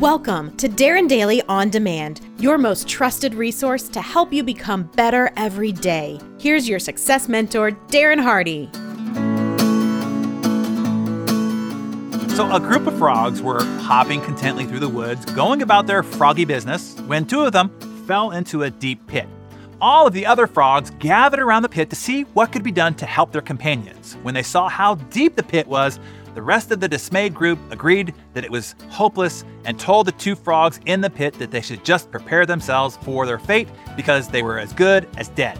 Welcome to Darren Daily On Demand, your most trusted resource to help you become better every day. Here's your success mentor, Darren Hardy. So a group of frogs were hopping contentedly through the woods, going about their froggy business, when two of them fell into a deep pit. All of the other frogs gathered around the pit to see what could be done to help their companions. When they saw how deep the pit was, the rest of the dismayed group agreed that it was hopeless and told the two frogs in the pit that they should just prepare themselves for their fate because they were as good as dead.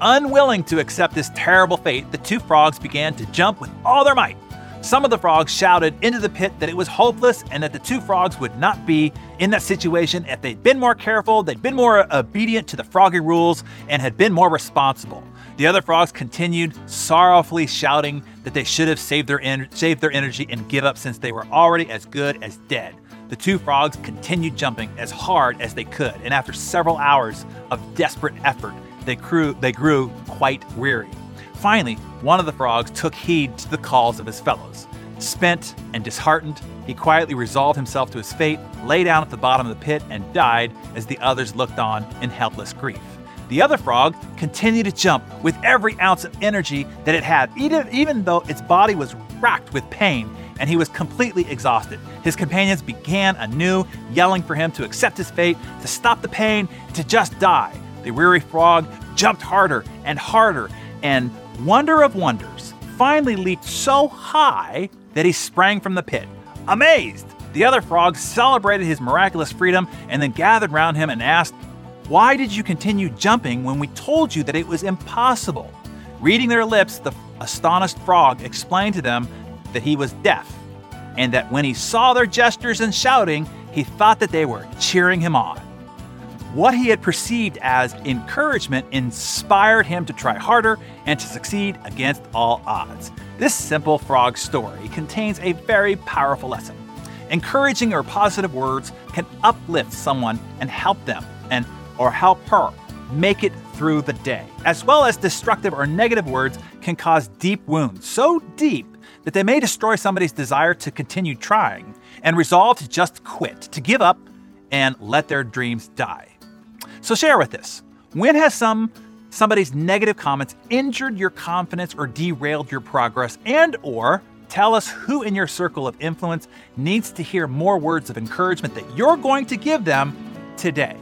Unwilling to accept this terrible fate, the two frogs began to jump with all their might. Some of the frogs shouted into the pit that it was hopeless and that the two frogs would not be in that situation if they'd been more careful, they'd been more obedient to the froggy rules, and had been more responsible. The other frogs continued sorrowfully shouting that they should have saved their energy and give up since they were already as good as dead. The two frogs continued jumping as hard as they could, and after several hours of desperate effort, they grew quite weary. Finally, one of the frogs took heed to the calls of his fellows. Spent and disheartened, he quietly resolved himself to his fate, lay down at the bottom of the pit, and died as the others looked on in helpless grief. The other frog continued to jump with every ounce of energy that it had, even though its body was racked with pain and he was completely exhausted. His companions began anew, yelling for him to accept his fate, to stop the pain, to just die. The weary frog jumped harder and harder, and wonder of wonders, finally leaped so high that he sprang from the pit. Amazed, the other frogs celebrated his miraculous freedom and then gathered round him and asked, "Why did you continue jumping when we told you that it was impossible?" Reading their lips, the astonished frog explained to them that he was deaf and that when he saw their gestures and shouting, he thought that they were cheering him on. What he had perceived as encouragement inspired him to try harder and to succeed against all odds. This simple frog story contains a very powerful lesson. Encouraging or positive words can uplift someone and help them or help her make it through the day, as well as destructive or negative words can cause deep wounds, so deep that they may destroy somebody's desire to continue trying and resolve to just quit, to give up and let their dreams die. So share with us, when has somebody's negative comments injured your confidence or derailed your progress? And or tell us who in your circle of influence needs to hear more words of encouragement that you're going to give them today.